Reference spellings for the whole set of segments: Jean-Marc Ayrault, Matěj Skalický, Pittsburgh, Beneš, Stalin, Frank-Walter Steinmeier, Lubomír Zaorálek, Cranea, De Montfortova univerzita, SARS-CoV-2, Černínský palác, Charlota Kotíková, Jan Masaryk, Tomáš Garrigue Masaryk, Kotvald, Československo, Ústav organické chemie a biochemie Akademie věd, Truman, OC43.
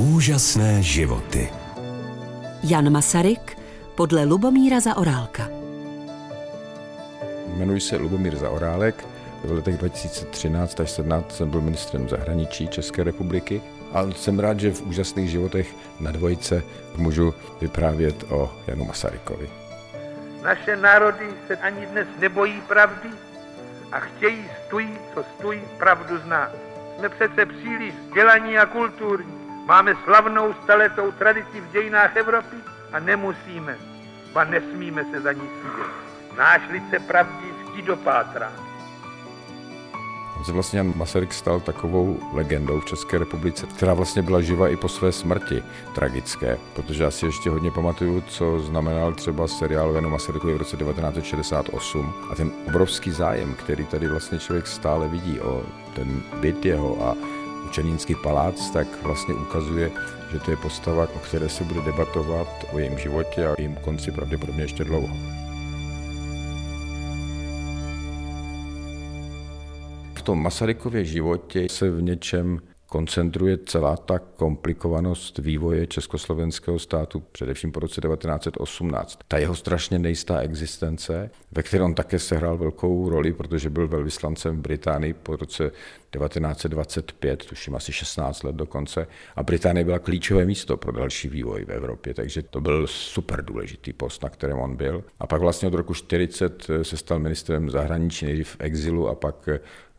Úžasné životy. Jan Masaryk podle Lubomíra Zaorálka. Jmenuji se Lubomír Zaorálek. V letech 2013 až 2017 jsem byl ministrem zahraničí České republiky a jsem rád, že v Úžasných životech na dvojce můžu vyprávět o Janu Masarykovi. Naše národy se ani dnes nebojí pravdy a chtějí stojí, co stojí, pravdu znát. Jsme přece příliš vzdělaní a kulturní. Máme slavnou staletou tradici v dějinách Evropy a nemusíme, ba nesmíme se za ní stydět. Náš lid se pravdí vždy dopátrá. On se vlastně Jan Masaryk stal takovou legendou v České republice, která vlastně byla živa i po své smrti. Tragické, protože já si ještě hodně pamatuju, co znamenal třeba seriál o Janu Masarykovi v roce 1968 a ten obrovský zájem, který tady vlastně člověk stále vidí o ten byt jeho a Černínský palác, tak vlastně ukazuje, že to je postava, o které se bude debatovat o jejím životě a jejím konci pravděpodobně ještě dlouho. V tom Masarykově životě se v něčem koncentruje celá ta komplikovanost vývoje československého státu, především po roce 1918. Ta jeho strašně nejistá existence, ve které on také sehrál velkou roli, protože byl velvyslancem v Británii po roce 1925, tuším asi 16 let dokonce, a Británie byla klíčové místo pro další vývoj v Evropě, takže to byl super důležitý post, na kterém on byl. A pak vlastně od roku 1940 se stal ministrem zahraničí, nejdřív v exilu a pak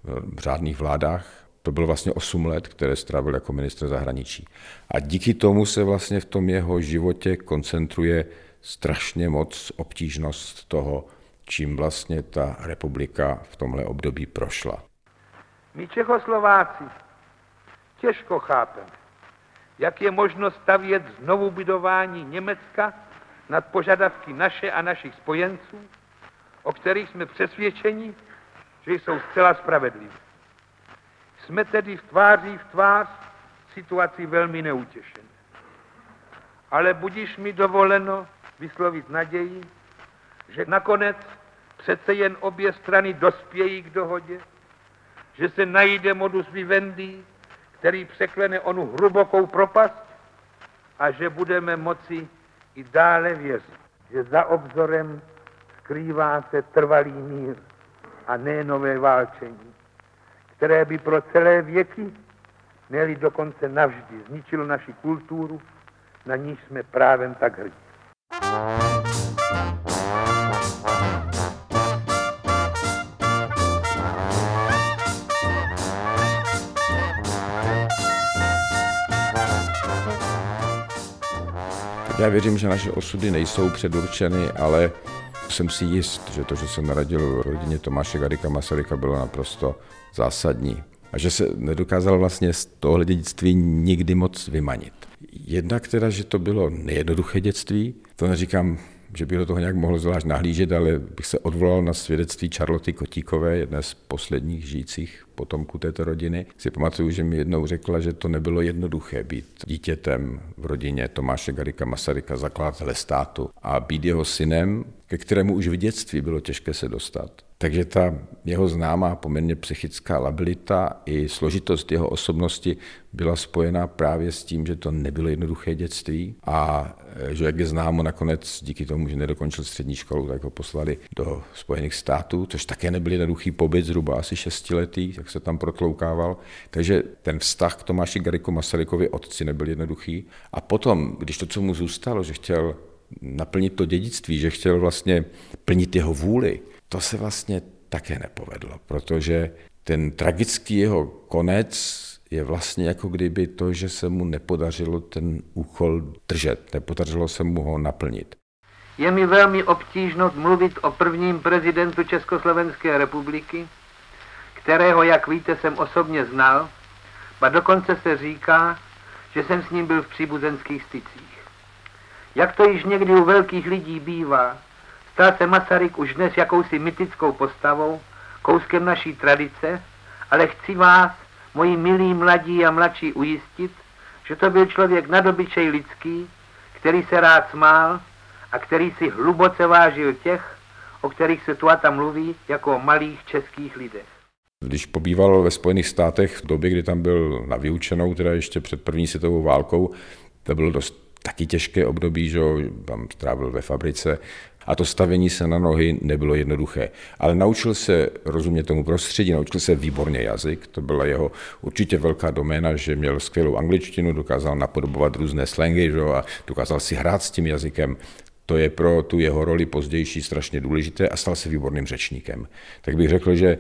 v řádných vládách. To bylo vlastně 8 let, které strávil jako ministr zahraničí. A díky tomu se vlastně v tom jeho životě koncentruje strašně moc obtížnost toho, čím vlastně ta republika v tomhle období prošla. My Čechoslováci těžko chápeme, jak je možno stavět znovu budování Německa nad požadavky naše a našich spojenců, o kterých jsme přesvědčeni, že jsou zcela spravedliví. Jsme tedy v tvář situaci velmi neutěšené. Ale budiž mi dovoleno vyslovit naději, že nakonec přece jen obě strany dospějí k dohodě, že se najde modus vivendi, který překlene onu hlubokou propast a že budeme moci i dále věřit, že za obzorem skrývá se trvalý mír a ne nové válčení, které by pro celé věky, ne-li dokonce navždy, zničilo naši kulturu, na níž jsme právem tak hrdí. Já věřím, že naše osudy nejsou předurčeny, ale jsem si jist, že to, že jsem narodil v rodině Tomáše Garrigua Masaryka, bylo naprosto zásadní a že se nedokázal vlastně z tohohle dědictví nikdy moc vymanit. Jednak teda, že to bylo nejednoduché dětství, to neříkám, že by do toho nějak mohlo zvlášť nahlížet, ale bych se odvolal na svědectví Charloty Kotíkové, jedné z posledních žijících potomků této rodiny. Si pamatuju, že mi jednou řekla, že to nebylo jednoduché být dítětem v rodině Tomáše Garrigua Masaryka, zakladatele státu, a být jeho synem, ke kterému už v dětství bylo těžké se dostat. Takže ta jeho známá poměrně psychická labilita i složitost jeho osobnosti byla spojena právě s tím, že to nebylo jednoduché dětství a že, jak je známo, nakonec díky tomu, že nedokončil střední školu, tak ho poslali do Spojených států, což také nebyl jednoduchý pobyt, zhruba asi 6letý, tak se tam protloukával. Takže ten vztah k Tomáši Garriguovi Masarykovi otci nebyl jednoduchý. A potom, když to, co mu zůstalo, že chtěl naplnit to dědictví, že chtěl vlastně plnit jeho vůli, to se vlastně také nepovedlo, protože ten tragický jeho konec je vlastně jako kdyby to, že se mu nepodařilo ten úkol držet, nepodařilo se mu ho naplnit. Je mi velmi obtížno mluvit o prvním prezidentu Československé republiky, kterého, jak víte, jsem osobně znal, ba dokonce se říká, že jsem s ním byl v příbuzenských stycích. Jak to již někdy u velkých lidí bývá, stal se Masaryk už dnes jakousi mytickou postavou, kouskem naší tradice, ale chci vás, moji milí mladí a mladší, ujistit, že to byl člověk nadobyčej lidský, který se rád smál a který si hluboce vážil těch, o kterých se tu a tam mluví jako o malých českých lidech. Když pobýval ve Spojených státech v době, kdy tam byl na vyučenou, teda ještě před první světovou válkou, to bylo dost taky těžké období, že tam strávil ve fabrice a to stavění se na nohy nebylo jednoduché. Ale naučil se rozumět tomu prostředí, naučil se výborně jazyk, to byla jeho určitě velká doména, že měl skvělou angličtinu, dokázal napodobovat různé slangy, že? A dokázal si hrát s tím jazykem. To je pro tu jeho roli pozdější strašně důležité a stal se výborným řečníkem. Tak bych řekl, že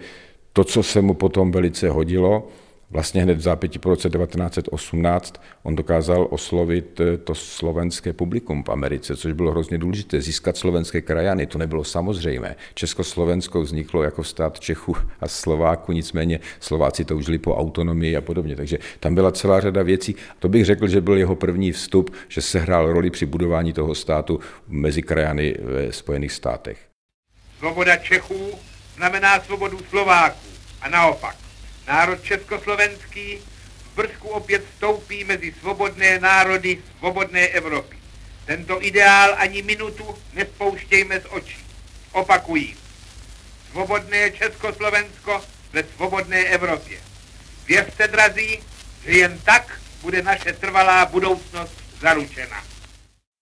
to, co se mu potom velice hodilo, vlastně hned v zápěti po roce 1918 on dokázal oslovit to slovenské publikum v Americe, což bylo hrozně důležité, získat slovenské krajany, to nebylo samozřejmé. Československo vzniklo jako stát Čechů a Slováku, nicméně Slováci toužili po autonomii a podobně, takže tam byla celá řada věcí. To bych řekl, že byl jeho první vstup, že sehrál roli při budování toho státu mezi krajany ve Spojených státech. Svoboda Čechů znamená svobodu Slováků a naopak. Národ československý v brzku opět vstoupí mezi svobodné národy svobodné Evropy. Tento ideál ani minutu nespouštějme z očí. Opakují. Svobodné Československo ve svobodné Evropě. Věřte, drazí, že jen tak bude naše trvalá budoucnost zaručena.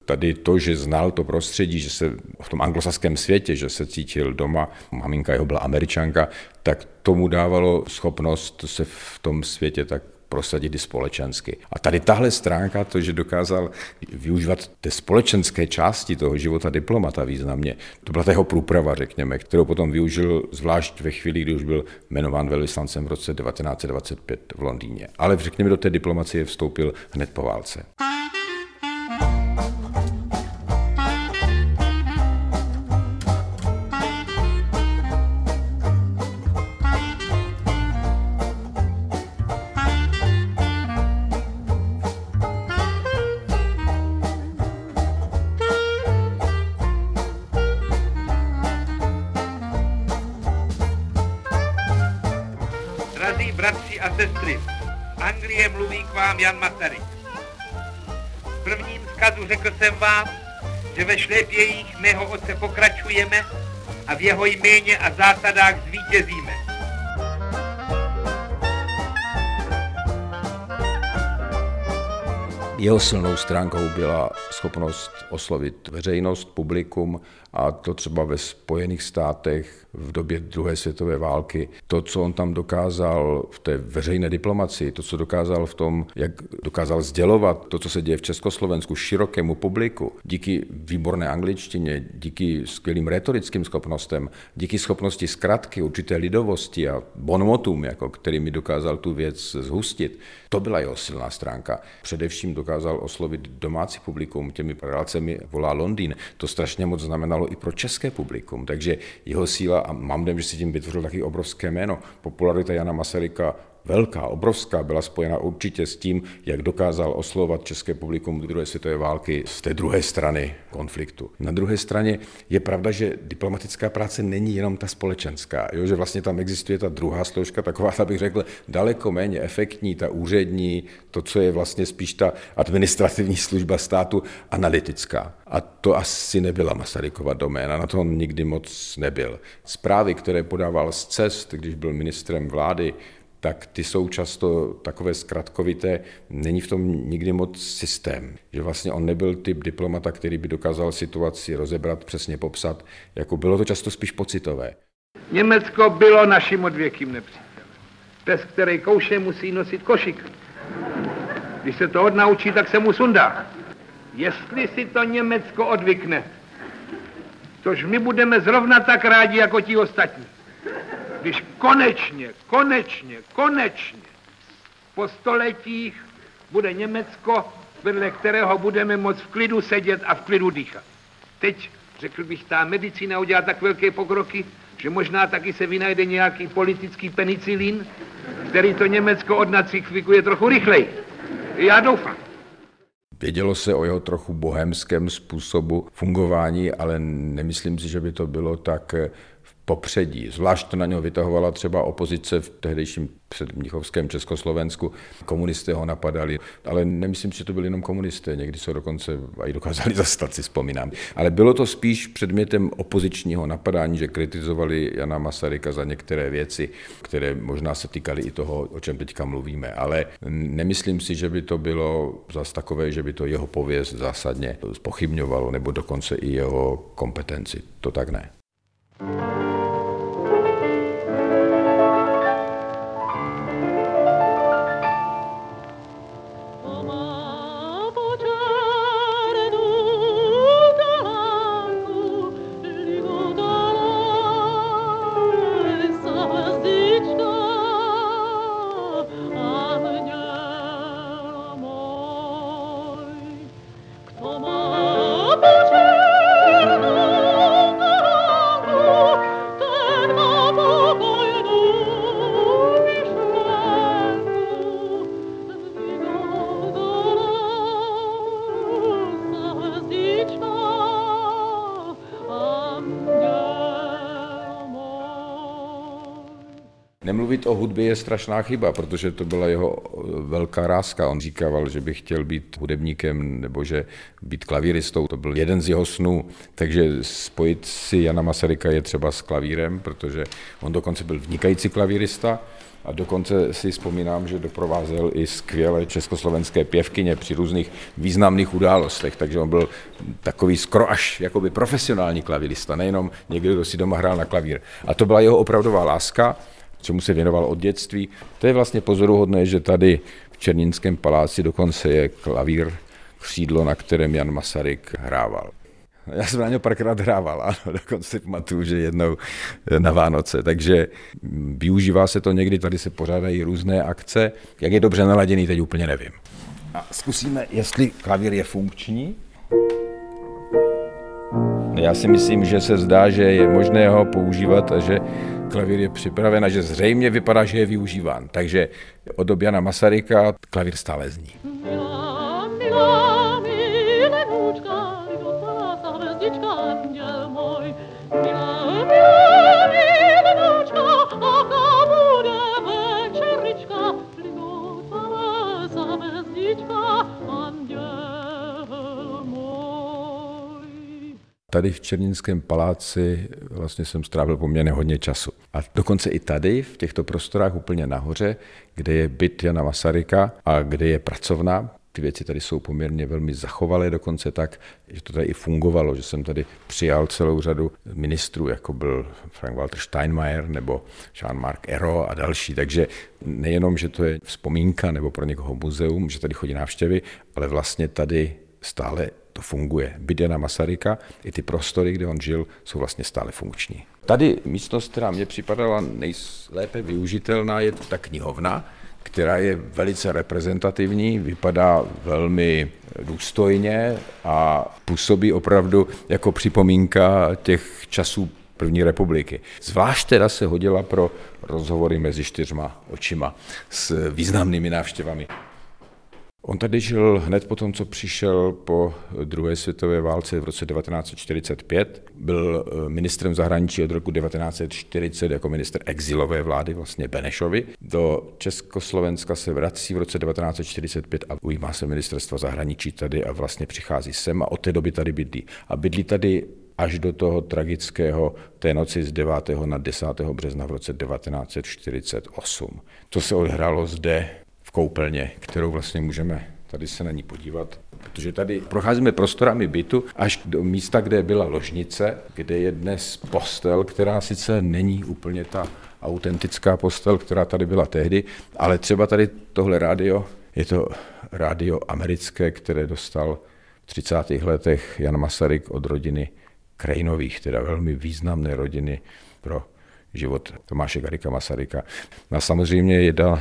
Tady to, že znal to prostředí, že se v tom anglosaském světě, že se cítil doma, maminka jeho byla Američanka, tak tomu dávalo schopnost se v tom světě tak prosadit i společensky. A tady tahle stránka, to, že dokázal využívat té společenské části toho života diplomata významně, to byla ta jeho průprava, řekněme, kterou potom využil zvlášť ve chvíli, kdy už byl jmenován velvyslancem v roce 1925 v Londýně. Ale řekněme, do té diplomacie vstoupil hned po válce. Jan Masaryk. V prvním vzkazu řekl jsem vám, že ve šlépějích mého otce pokračujeme a v jeho jméně a zásadách zvítězíme. Jeho silnou stránkou byla schopnost oslovit veřejnost, publikum a to třeba ve Spojených státech v době druhé světové války. To, co on tam dokázal v té veřejné diplomacii, to, co dokázal v tom, jak dokázal sdělovat to, co se děje v Československu širokému publiku, díky výborné angličtině, díky skvělým retorickým schopnostem, díky schopnosti zkratky, určité lidovosti a bonmotům, jako kterými dokázal tu věc zhustit, to byla jeho silná stránka. Především dokázal oslovit domácí publikum, těmi relacemi volá Londýn. To strašně moc znamenalo i pro české publikum, takže jeho síla, a mám dojem, že si tím vytvořil taky obrovské jméno. Popularita Jana Masaryka, velká, obrovská, byla spojena určitě s tím, jak dokázal oslovat české publikum druhé světové války z té druhé strany konfliktu. Na druhé straně je pravda, že diplomatická práce není jenom ta společenská, jo? Že vlastně tam existuje ta druhá složka, taková, abych řekl, daleko méně efektní, ta úřední, to, co je vlastně spíš ta administrativní služba státu, analytická. A to asi nebyla Masarykova doména, na to on nikdy moc nebyl. Zprávy, které podával z cest, když byl ministrem vlády, tak ty jsou často takové zkratkovité, není v tom nikdy moc systém. Že vlastně on nebyl typ diplomata, který by dokázal situaci rozebrat, přesně popsat, jako bylo to často spíš pocitové. Německo bylo naším odvěkým nepřítelem. Pes, který kouše, musí nosit košík. Když se to odnaučí, tak se mu sundá. Jestli si to Německo odvykne, což my budeme zrovna tak rádi, jako ti ostatní. Když konečně po stoletích bude Německo, vedle kterého budeme moct v klidu sedět a v klidu dýchat. Teď, řekl bych, ta medicína udělá tak velké pokroky, že možná taky se vynajde nějaký politický penicilín, který to Německo odnacifikuje trochu rychleji. Já doufám. Vědělo se o jeho trochu bohemském způsobu fungování, ale nemyslím si, že by to bylo tak popředí. Zvlášť na něho vytahovala třeba opozice v tehdejším předmnichovském Československu. Komunisté ho napadali, ale nemyslím, že to byli jenom komunisté, někdy se dokonce i dokázali zastat, si vzpomínám. Ale bylo to spíš předmětem opozičního napadání, že kritizovali Jana Masaryka za některé věci, které možná se týkaly i toho, o čem teďka mluvíme. Ale nemyslím si, že by to bylo zas takové, že by to jeho pověst zásadně zpochybňovalo, nebo dokonce i jeho kompetenci. To tak ne. Nemluvit o hudbě je strašná chyba, protože to byla jeho velká ráska. On říkával, že by chtěl být hudebníkem nebo že být klavíristou. To byl jeden z jeho snů, takže spojit si Jana Masaryka je třeba s klavírem, protože on dokonce byl vynikající klavírista a dokonce si vzpomínám, že doprovázel i skvělé československé pěvkyně při různých významných událostech, takže on byl takový skoro až jakoby profesionální klavírista, nejenom někdo, kdo si doma hrál na klavír. A to byla jeho opravdová láska, čemu se věnoval od dětství. To je vlastně pozoruhodné, že tady v Černínském paláci dokonce je klavír křídlo, na kterém Jan Masaryk hrával. Já jsem na něj párkrát hrával, ano, dokonce pamatuju, že jednou na Vánoce, takže využívá se to někdy, tady se pořádají různé akce. Jak je dobře naladěný, teď úplně nevím. A zkusíme, jestli klavír je funkční. Já si myslím, že se zdá, že je možné ho používat a že klavír je připraven a že zřejmě vypadá, že je využíván. Takže od doby Jana Masaryka klavír stále zní. Tady v Černínském paláci vlastně jsem strávil poměrně hodně času. A dokonce i tady, v těchto prostorách úplně nahoře, kde je byt Jana Masaryka a kde je pracovna, ty věci tady jsou poměrně velmi zachovalé, dokonce tak, že to tady i fungovalo, že jsem tady přijal celou řadu ministrů, jako byl Frank-Walter Steinmeier nebo Jean-Marc Ayrault a další. Takže nejenom, že to je vzpomínka nebo pro někoho muzeum, že tady chodí návštěvy, ale vlastně tady stále to funguje. Byt Jana Masaryka, i ty prostory, kde on žil, jsou vlastně stále funkční. Tady místnost, která mě připadala nejlépe využitelná, je ta knihovna, která je velice reprezentativní, vypadá velmi důstojně a působí opravdu jako připomínka těch časů první republiky. Zvlášť teda se hodila pro rozhovory mezi čtyřma očima s významnými návštěvami. On tady žil hned po tom, co přišel po druhé světové válce v roce 1945. Byl ministrem zahraničí od roku 1940 jako ministr exilové vlády, vlastně Benešovi. Do Československa se vrací v roce 1945 a ujímá se ministerstva zahraničí tady a vlastně přichází sem a od té doby tady bydlí. A bydlí tady až do toho tragického té noci z 9. na 10. března v roce 1948. To se odhrálo zde v koupelně, kterou vlastně můžeme tady se na ní podívat, protože tady procházíme prostorami bytu až do místa, kde byla ložnice, kde je dnes postel, která sice není úplně ta autentická postel, která tady byla tehdy, ale třeba tady tohle rádio, je to rádio americké, které dostal v 30. letech Jan Masaryk od rodiny Craneových, teda velmi významné rodiny pro život Tomáše Garrigua Masaryka. A samozřejmě jedna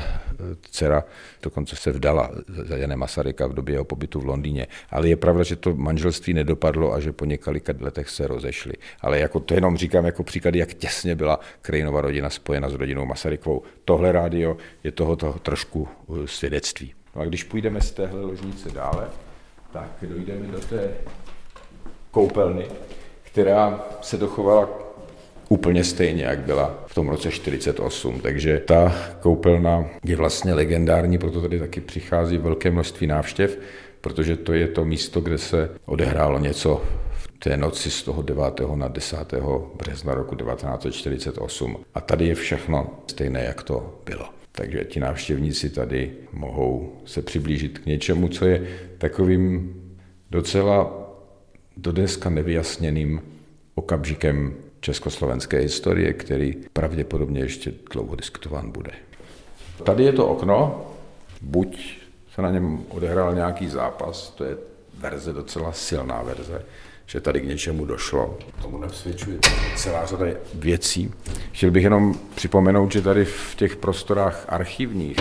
dcera dokonce se vdala za Jana Masaryka v době jeho pobytu v Londýně. Ale je pravda, že to manželství nedopadlo a že po několika letech se rozešli. Ale jako to jenom říkám jako příklad, jak těsně byla Craneova rodina spojena s rodinou Masarykovou. Tohle rádio je tohoto trošku svědectví. No a když půjdeme z téhle ložnice dále, tak dojdeme do té koupelny, která se dochovala úplně stejně, jak byla v tom roce 1948. Takže ta koupelna je vlastně legendární, proto tady taky přichází velké množství návštěv, protože to je to místo, kde se odehrálo něco v té noci z toho 9. na 10. března roku 1948. A tady je všechno stejné, jak to bylo. Takže ti návštěvníci tady mohou se přiblížit k něčemu, co je takovým docela do dneska nevyjasněným okamžikem československé historie, který pravděpodobně ještě dlouho diskutován bude. Tady je to okno, buď se na něm odehrál nějaký zápas, to je verze, docela silná verze, že tady k něčemu došlo. Tomu nevsvědčuje celá řada věcí. Chtěl bych jenom připomenout, že tady v těch prostorách archivních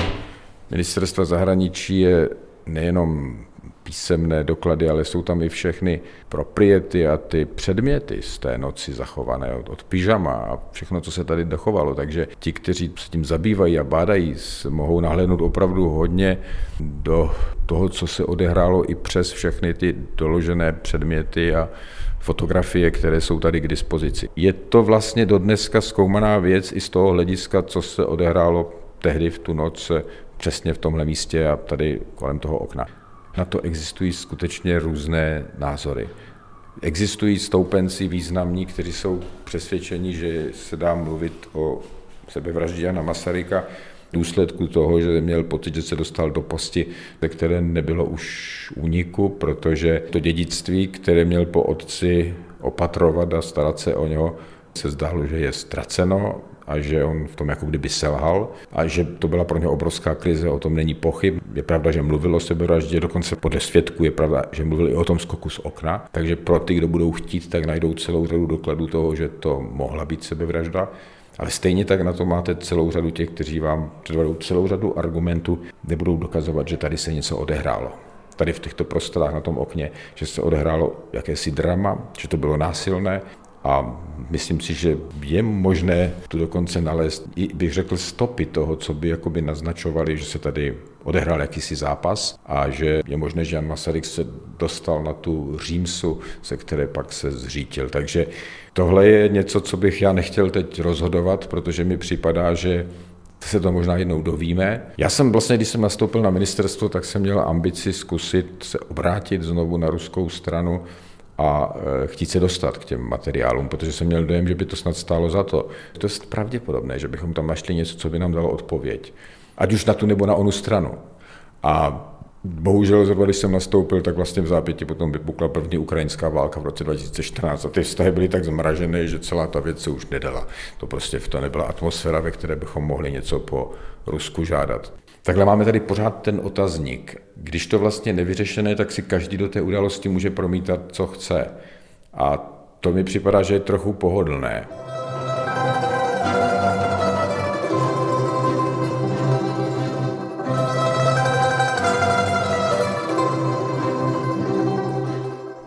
Ministerstva zahraničí je nejenom písemné doklady, ale jsou tam i všechny propriety a ty předměty z té noci zachované od pyžama a všechno, co se tady dochovalo. Takže ti, kteří se tím zabývají a bádají, mohou nahlédnout opravdu hodně do toho, co se odehrálo i přes všechny ty doložené předměty a fotografie, které jsou tady k dispozici. Je to vlastně dodneska zkoumaná věc i z toho hlediska, co se odehrálo tehdy v tu noc přesně v tomhle místě a tady kolem toho okna. Na to existují skutečně různé názory. Existují stoupenci významní, kteří jsou přesvědčeni, že se dá mluvit o sebevraždě Jana Masaryka v důsledku toho, že měl pocit, že se dostal do pasti, ve které nebylo už úniku, protože to dědictví, které měl po otci opatrovat a starat se o něho, se zdálo, že je ztraceno a že on v tom jako kdyby selhal a že to byla pro něho obrovská krize, o tom není pochyb. Je pravda, že mluvil o sebevraždě, dokonce podle svědků je pravda, že mluvil i o tom skoku z okna, takže pro ty, kdo budou chtít, tak najdou celou řadu dokladů toho, že to mohla být sebevražda, ale stejně tak na to máte celou řadu těch, kteří vám předvedou celou řadu argumentů, nebudou dokazovat, že tady se něco odehrálo. Tady v těchto prostorách na tom okně, že se odehrálo jakési drama, že to bylo násilné. A myslím si, že je možné tu dokonce nalézt, bych řekl, stopy toho, co by jakoby naznačovali, že se tady odehrál jakýsi zápas a že je možné, že Jan Masaryk se dostal na tu římsu, se které pak se zřítil. Takže tohle je něco, co bych já nechtěl teď rozhodovat, protože mi připadá, že se to možná jednou dovíme. Já jsem vlastně, když jsem nastoupil na ministerstvo, tak jsem měl ambici zkusit se obrátit znovu na ruskou stranu a chtít se dostat k těm materiálům, protože jsem měl dojem, že by to snad stálo za to. Je to pravděpodobné, že bychom tam našli něco, co by nám dalo odpověď, ať už na tu nebo na onu stranu. A bohužel, zrovna když jsem nastoupil, tak vlastně v zápěti potom vypukla první ukrajinská válka v roce 2014 a ty vztahy byly tak zmražené, že celá ta věc se už nedala. To prostě v to nebyla atmosféra, ve které bychom mohli něco po Rusku žádat. Takhle máme tady pořád ten otazník. Když to vlastně nevyřešené, tak si každý do té události může promítat, co chce. A to mi připadá, že je trochu pohodlné.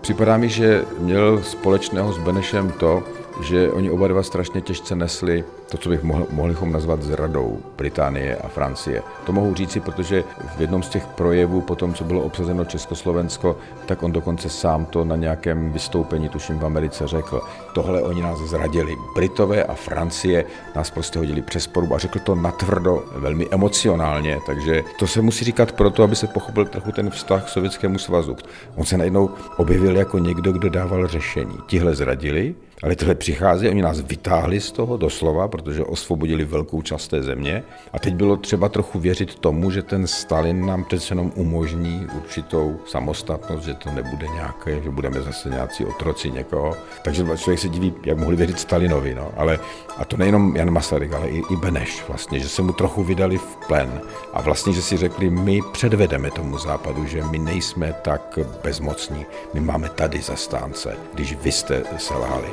Připadá mi, že měl společného s Benešem to, že oni oba dva strašně těžce nesli to, co bych mohli nazvat zradou Británie a Francie. To mohu říci, protože v jednom z těch projevů po tom, co bylo obsazeno Československo, tak on dokonce sám to na nějakém vystoupení, tuším v Americe, řekl. Tohle oni nás zradili. Britové a Francie nás prostě hodili přes palubu a řekl to natvrdo, velmi emocionálně, takže to se musí říkat proto, aby se pochopil trochu ten vztah k Sovětskému svazu. On se najednou objevil jako někdo, kdo dával řešení. Tihle zradili, ale tohle přichází, oni nás vytáhli z toho doslova, protože osvobodili velkou část té země. A teď bylo třeba trochu věřit tomu, že ten Stalin nám přece jenom umožní určitou samostatnost, že to nebude nějaké, že budeme zase nějací otroci někoho. Takže člověk se diví, jak mohli věřit Stalinovi. No. Ale, a to nejenom Jan Masaryk, ale i Beneš vlastně, že se mu trochu vydali v plen. A vlastně, že si řekli, my předvedeme tomu západu, že my nejsme tak bezmocní. My máme tady zastánce, když vy jste selhali.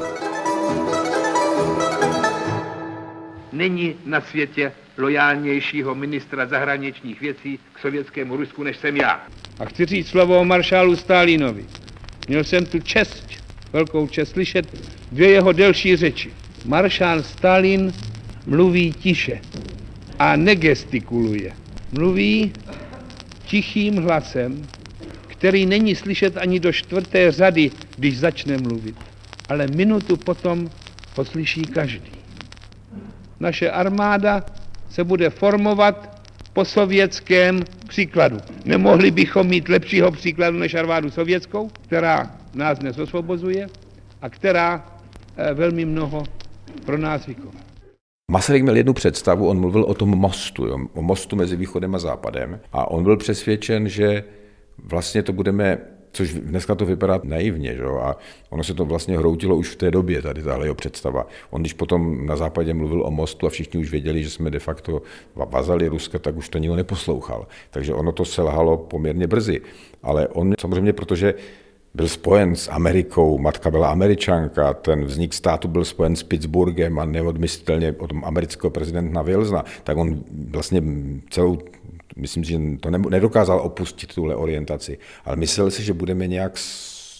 Není na světě lojálnějšího ministra zahraničních věcí k sovětskému Rusku, než jsem já. A chci říct slovo o maršálu Stalinovi. Měl jsem tu čest, velkou čest, slyšet dvě jeho delší řeči. Maršál Stalin mluví tiše a negestikuluje. Mluví tichým hlasem, který není slyšet ani do čtvrté řady, když začne mluvit. Ale minutu potom ho slyší každý. Naše armáda se bude formovat po sovětském příkladu. Nemohli bychom mít lepšího příkladu než armádu sovětskou, která nás dnes osvobozuje a která velmi mnoho pro nás vykoná. Masaryk měl jednu představu, on mluvil o tom mostu, jo, o mostu mezi východem a západem a on byl přesvědčen, že vlastně to budeme, což dneska to vypadá naivně, že? A ono se to vlastně hroutilo už v té době, tady tahle jeho představa. On když potom na západě mluvil o mostu a všichni už věděli, že jsme de facto vazali Ruska, tak už to nikdo neposlouchal. Takže ono to selhalo poměrně brzy. Ale on samozřejmě, protože byl spojen s Amerikou, matka byla Američanka, ten vznik státu byl spojen s Pittsburghem a neodmyslitelně od amerického prezidenta Wilsona, tak on vlastně celou, myslím, že to nedokázal opustit tuhle orientaci, ale myslel si, že budeme nějak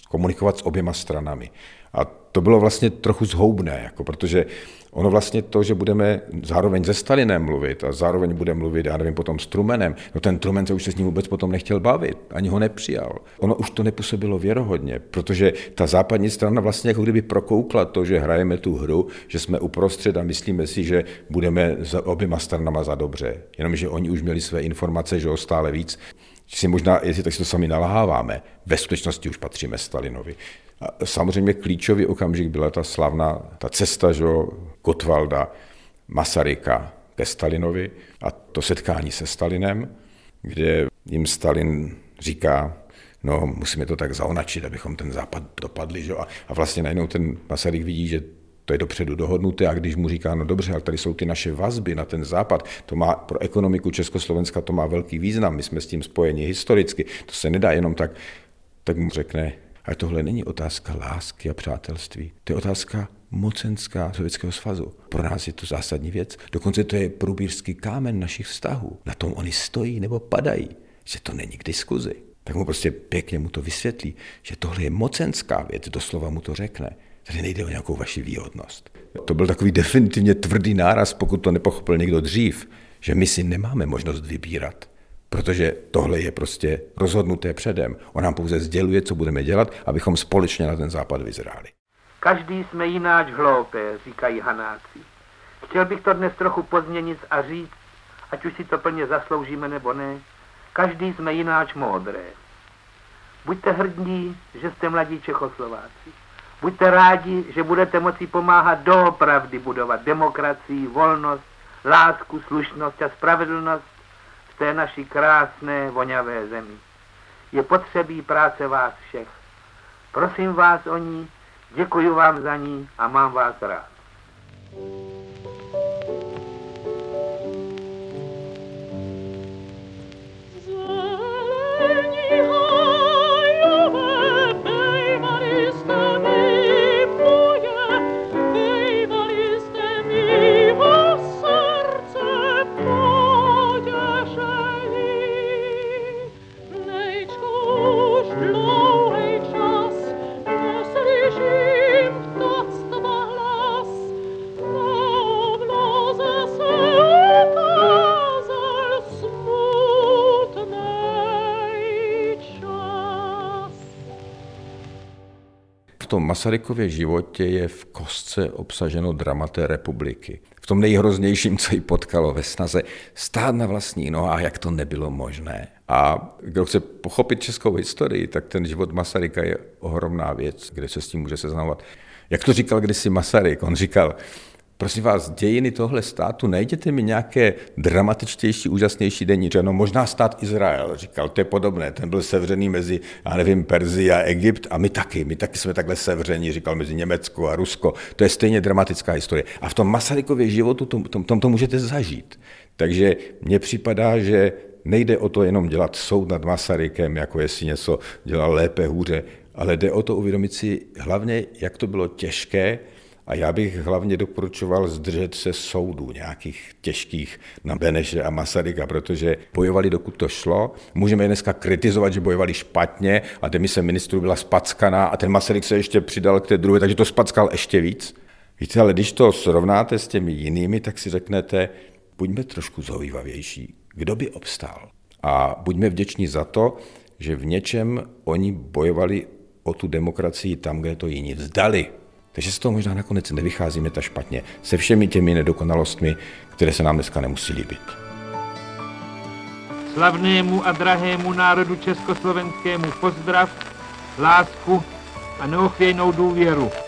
komunikovat s oběma stranami. A to bylo vlastně trochu zhoubné, jako, protože ono vlastně to, že budeme zároveň se Stalinem mluvit a zároveň budeme mluvit, já nevím, potom s Trumanem, no ten Truman se už se s ním vůbec potom nechtěl bavit, ani ho nepřijal. Ono už to nepůsobilo věrohodně, protože ta západní strana vlastně jako kdyby prokoukla to, že hrajeme tu hru, že jsme uprostřed a myslíme si, že budeme za oběma stranama za dobře, jenomže oni už měli své informace, že ho stále víc. Si možná, jestli tak si to sami nalaháváme, ve skutečnosti už patříme Stalinovi. A samozřejmě klíčový okamžik byla ta slavná ta cesta, že Kotvalda, Masaryka ke Stalinovi a to setkání se Stalinem, kde jim Stalin říká, no musíme to tak zaonačit, abychom ten západ dopadli. Že? A vlastně najednou ten Masaryk vidí, že to je dopředu dohodnuté a když mu říká, no dobře, ale tady jsou ty naše vazby na ten západ, to má pro ekonomiku Československa, to má velký význam, my jsme s tím spojeni historicky, to se nedá jenom tak, tak mu řekne, ale tohle není otázka lásky a přátelství, to je otázka mocenská Sovětského svazu. Pro nás je to zásadní věc, dokonce to je průbířský kámen našich vztahů, na tom oni stojí nebo padají, že to není k diskuzi. Tak mu prostě pěkně mu to vysvětlí, že tohle je mocenská věc, doslova mu to řekne. Tady nejde o nějakou vaši výhodnost. To byl takový definitivně tvrdý náraz, pokud to nepochopil někdo dřív, že my si nemáme možnost vybírat, protože tohle je prostě rozhodnuté předem. On nám pouze sděluje, co budeme dělat, abychom společně na ten západ vyzráli. Každý jsme jináč hloupé, říkají Hanáci. Chtěl bych to dnes trochu pozměnit a říct, ať už si to plně zasloužíme nebo ne, každý jsme jináč moudré. Buďte hrdní, že jste mladí Čechoslováci. Buďte rádi, že budete moci pomáhat doopravdy budovat demokracii, volnost, lásku, slušnost a spravedlnost v té naší krásné, voňavé zemi. Je potřebí práce vás všech. Prosím vás o ní, děkuji vám za ní a mám vás rád. V tom Masarykově životě je v kostce obsaženo drama té republiky. V tom nejhroznějším, co ji potkalo ve snaze stát na vlastní nohách, jak to nebylo možné. A kdo chce pochopit českou historii, tak ten život Masaryka je ohromná věc, kde se s tím může seznamovat. Jak to říkal kdysi Masaryk, on říkal, prosím vás, dějiny tohle státu, najděte mi nějaké dramatičtější, úžasnější deníče. No možná stát Izrael, říkal, to je podobné, ten byl sevřený mezi, já nevím, Perzii a Egypt a my taky jsme takhle sevření, říkal, mezi Německo a Rusko. To je stejně dramatická historie. A v tom Masarykově životu to můžete zažít. Takže mně připadá, že nejde o to jenom dělat soud nad Masarykem, jako jestli něco dělal lépe, hůře, ale jde o to uvědomit si hlavně, jak to bylo těžké. A já bych hlavně doporučoval zdržet se soudů nějakých těžkých na Beneše a Masaryka, protože bojovali, dokud to šlo. Můžeme je dneska kritizovat, že bojovali špatně a demise ministrů byla spackaná a ten Masaryk se ještě přidal k té druhé, takže to spackal ještě víc. Víte, ale když to srovnáte s těmi jinými, tak si řeknete, buďme trošku zhovývavější, kdo by obstál. A buďme vděční za to, že v něčem oni bojovali o tu demokracii tam, kde to jiní vzdali. Takže z toho možná nakonec nevycházíme tak špatně, se všemi těmi nedokonalostmi, které se nám dneska nemusí líbit. Slavnému a drahému národu československému pozdrav, lásku a neochvějnou důvěru.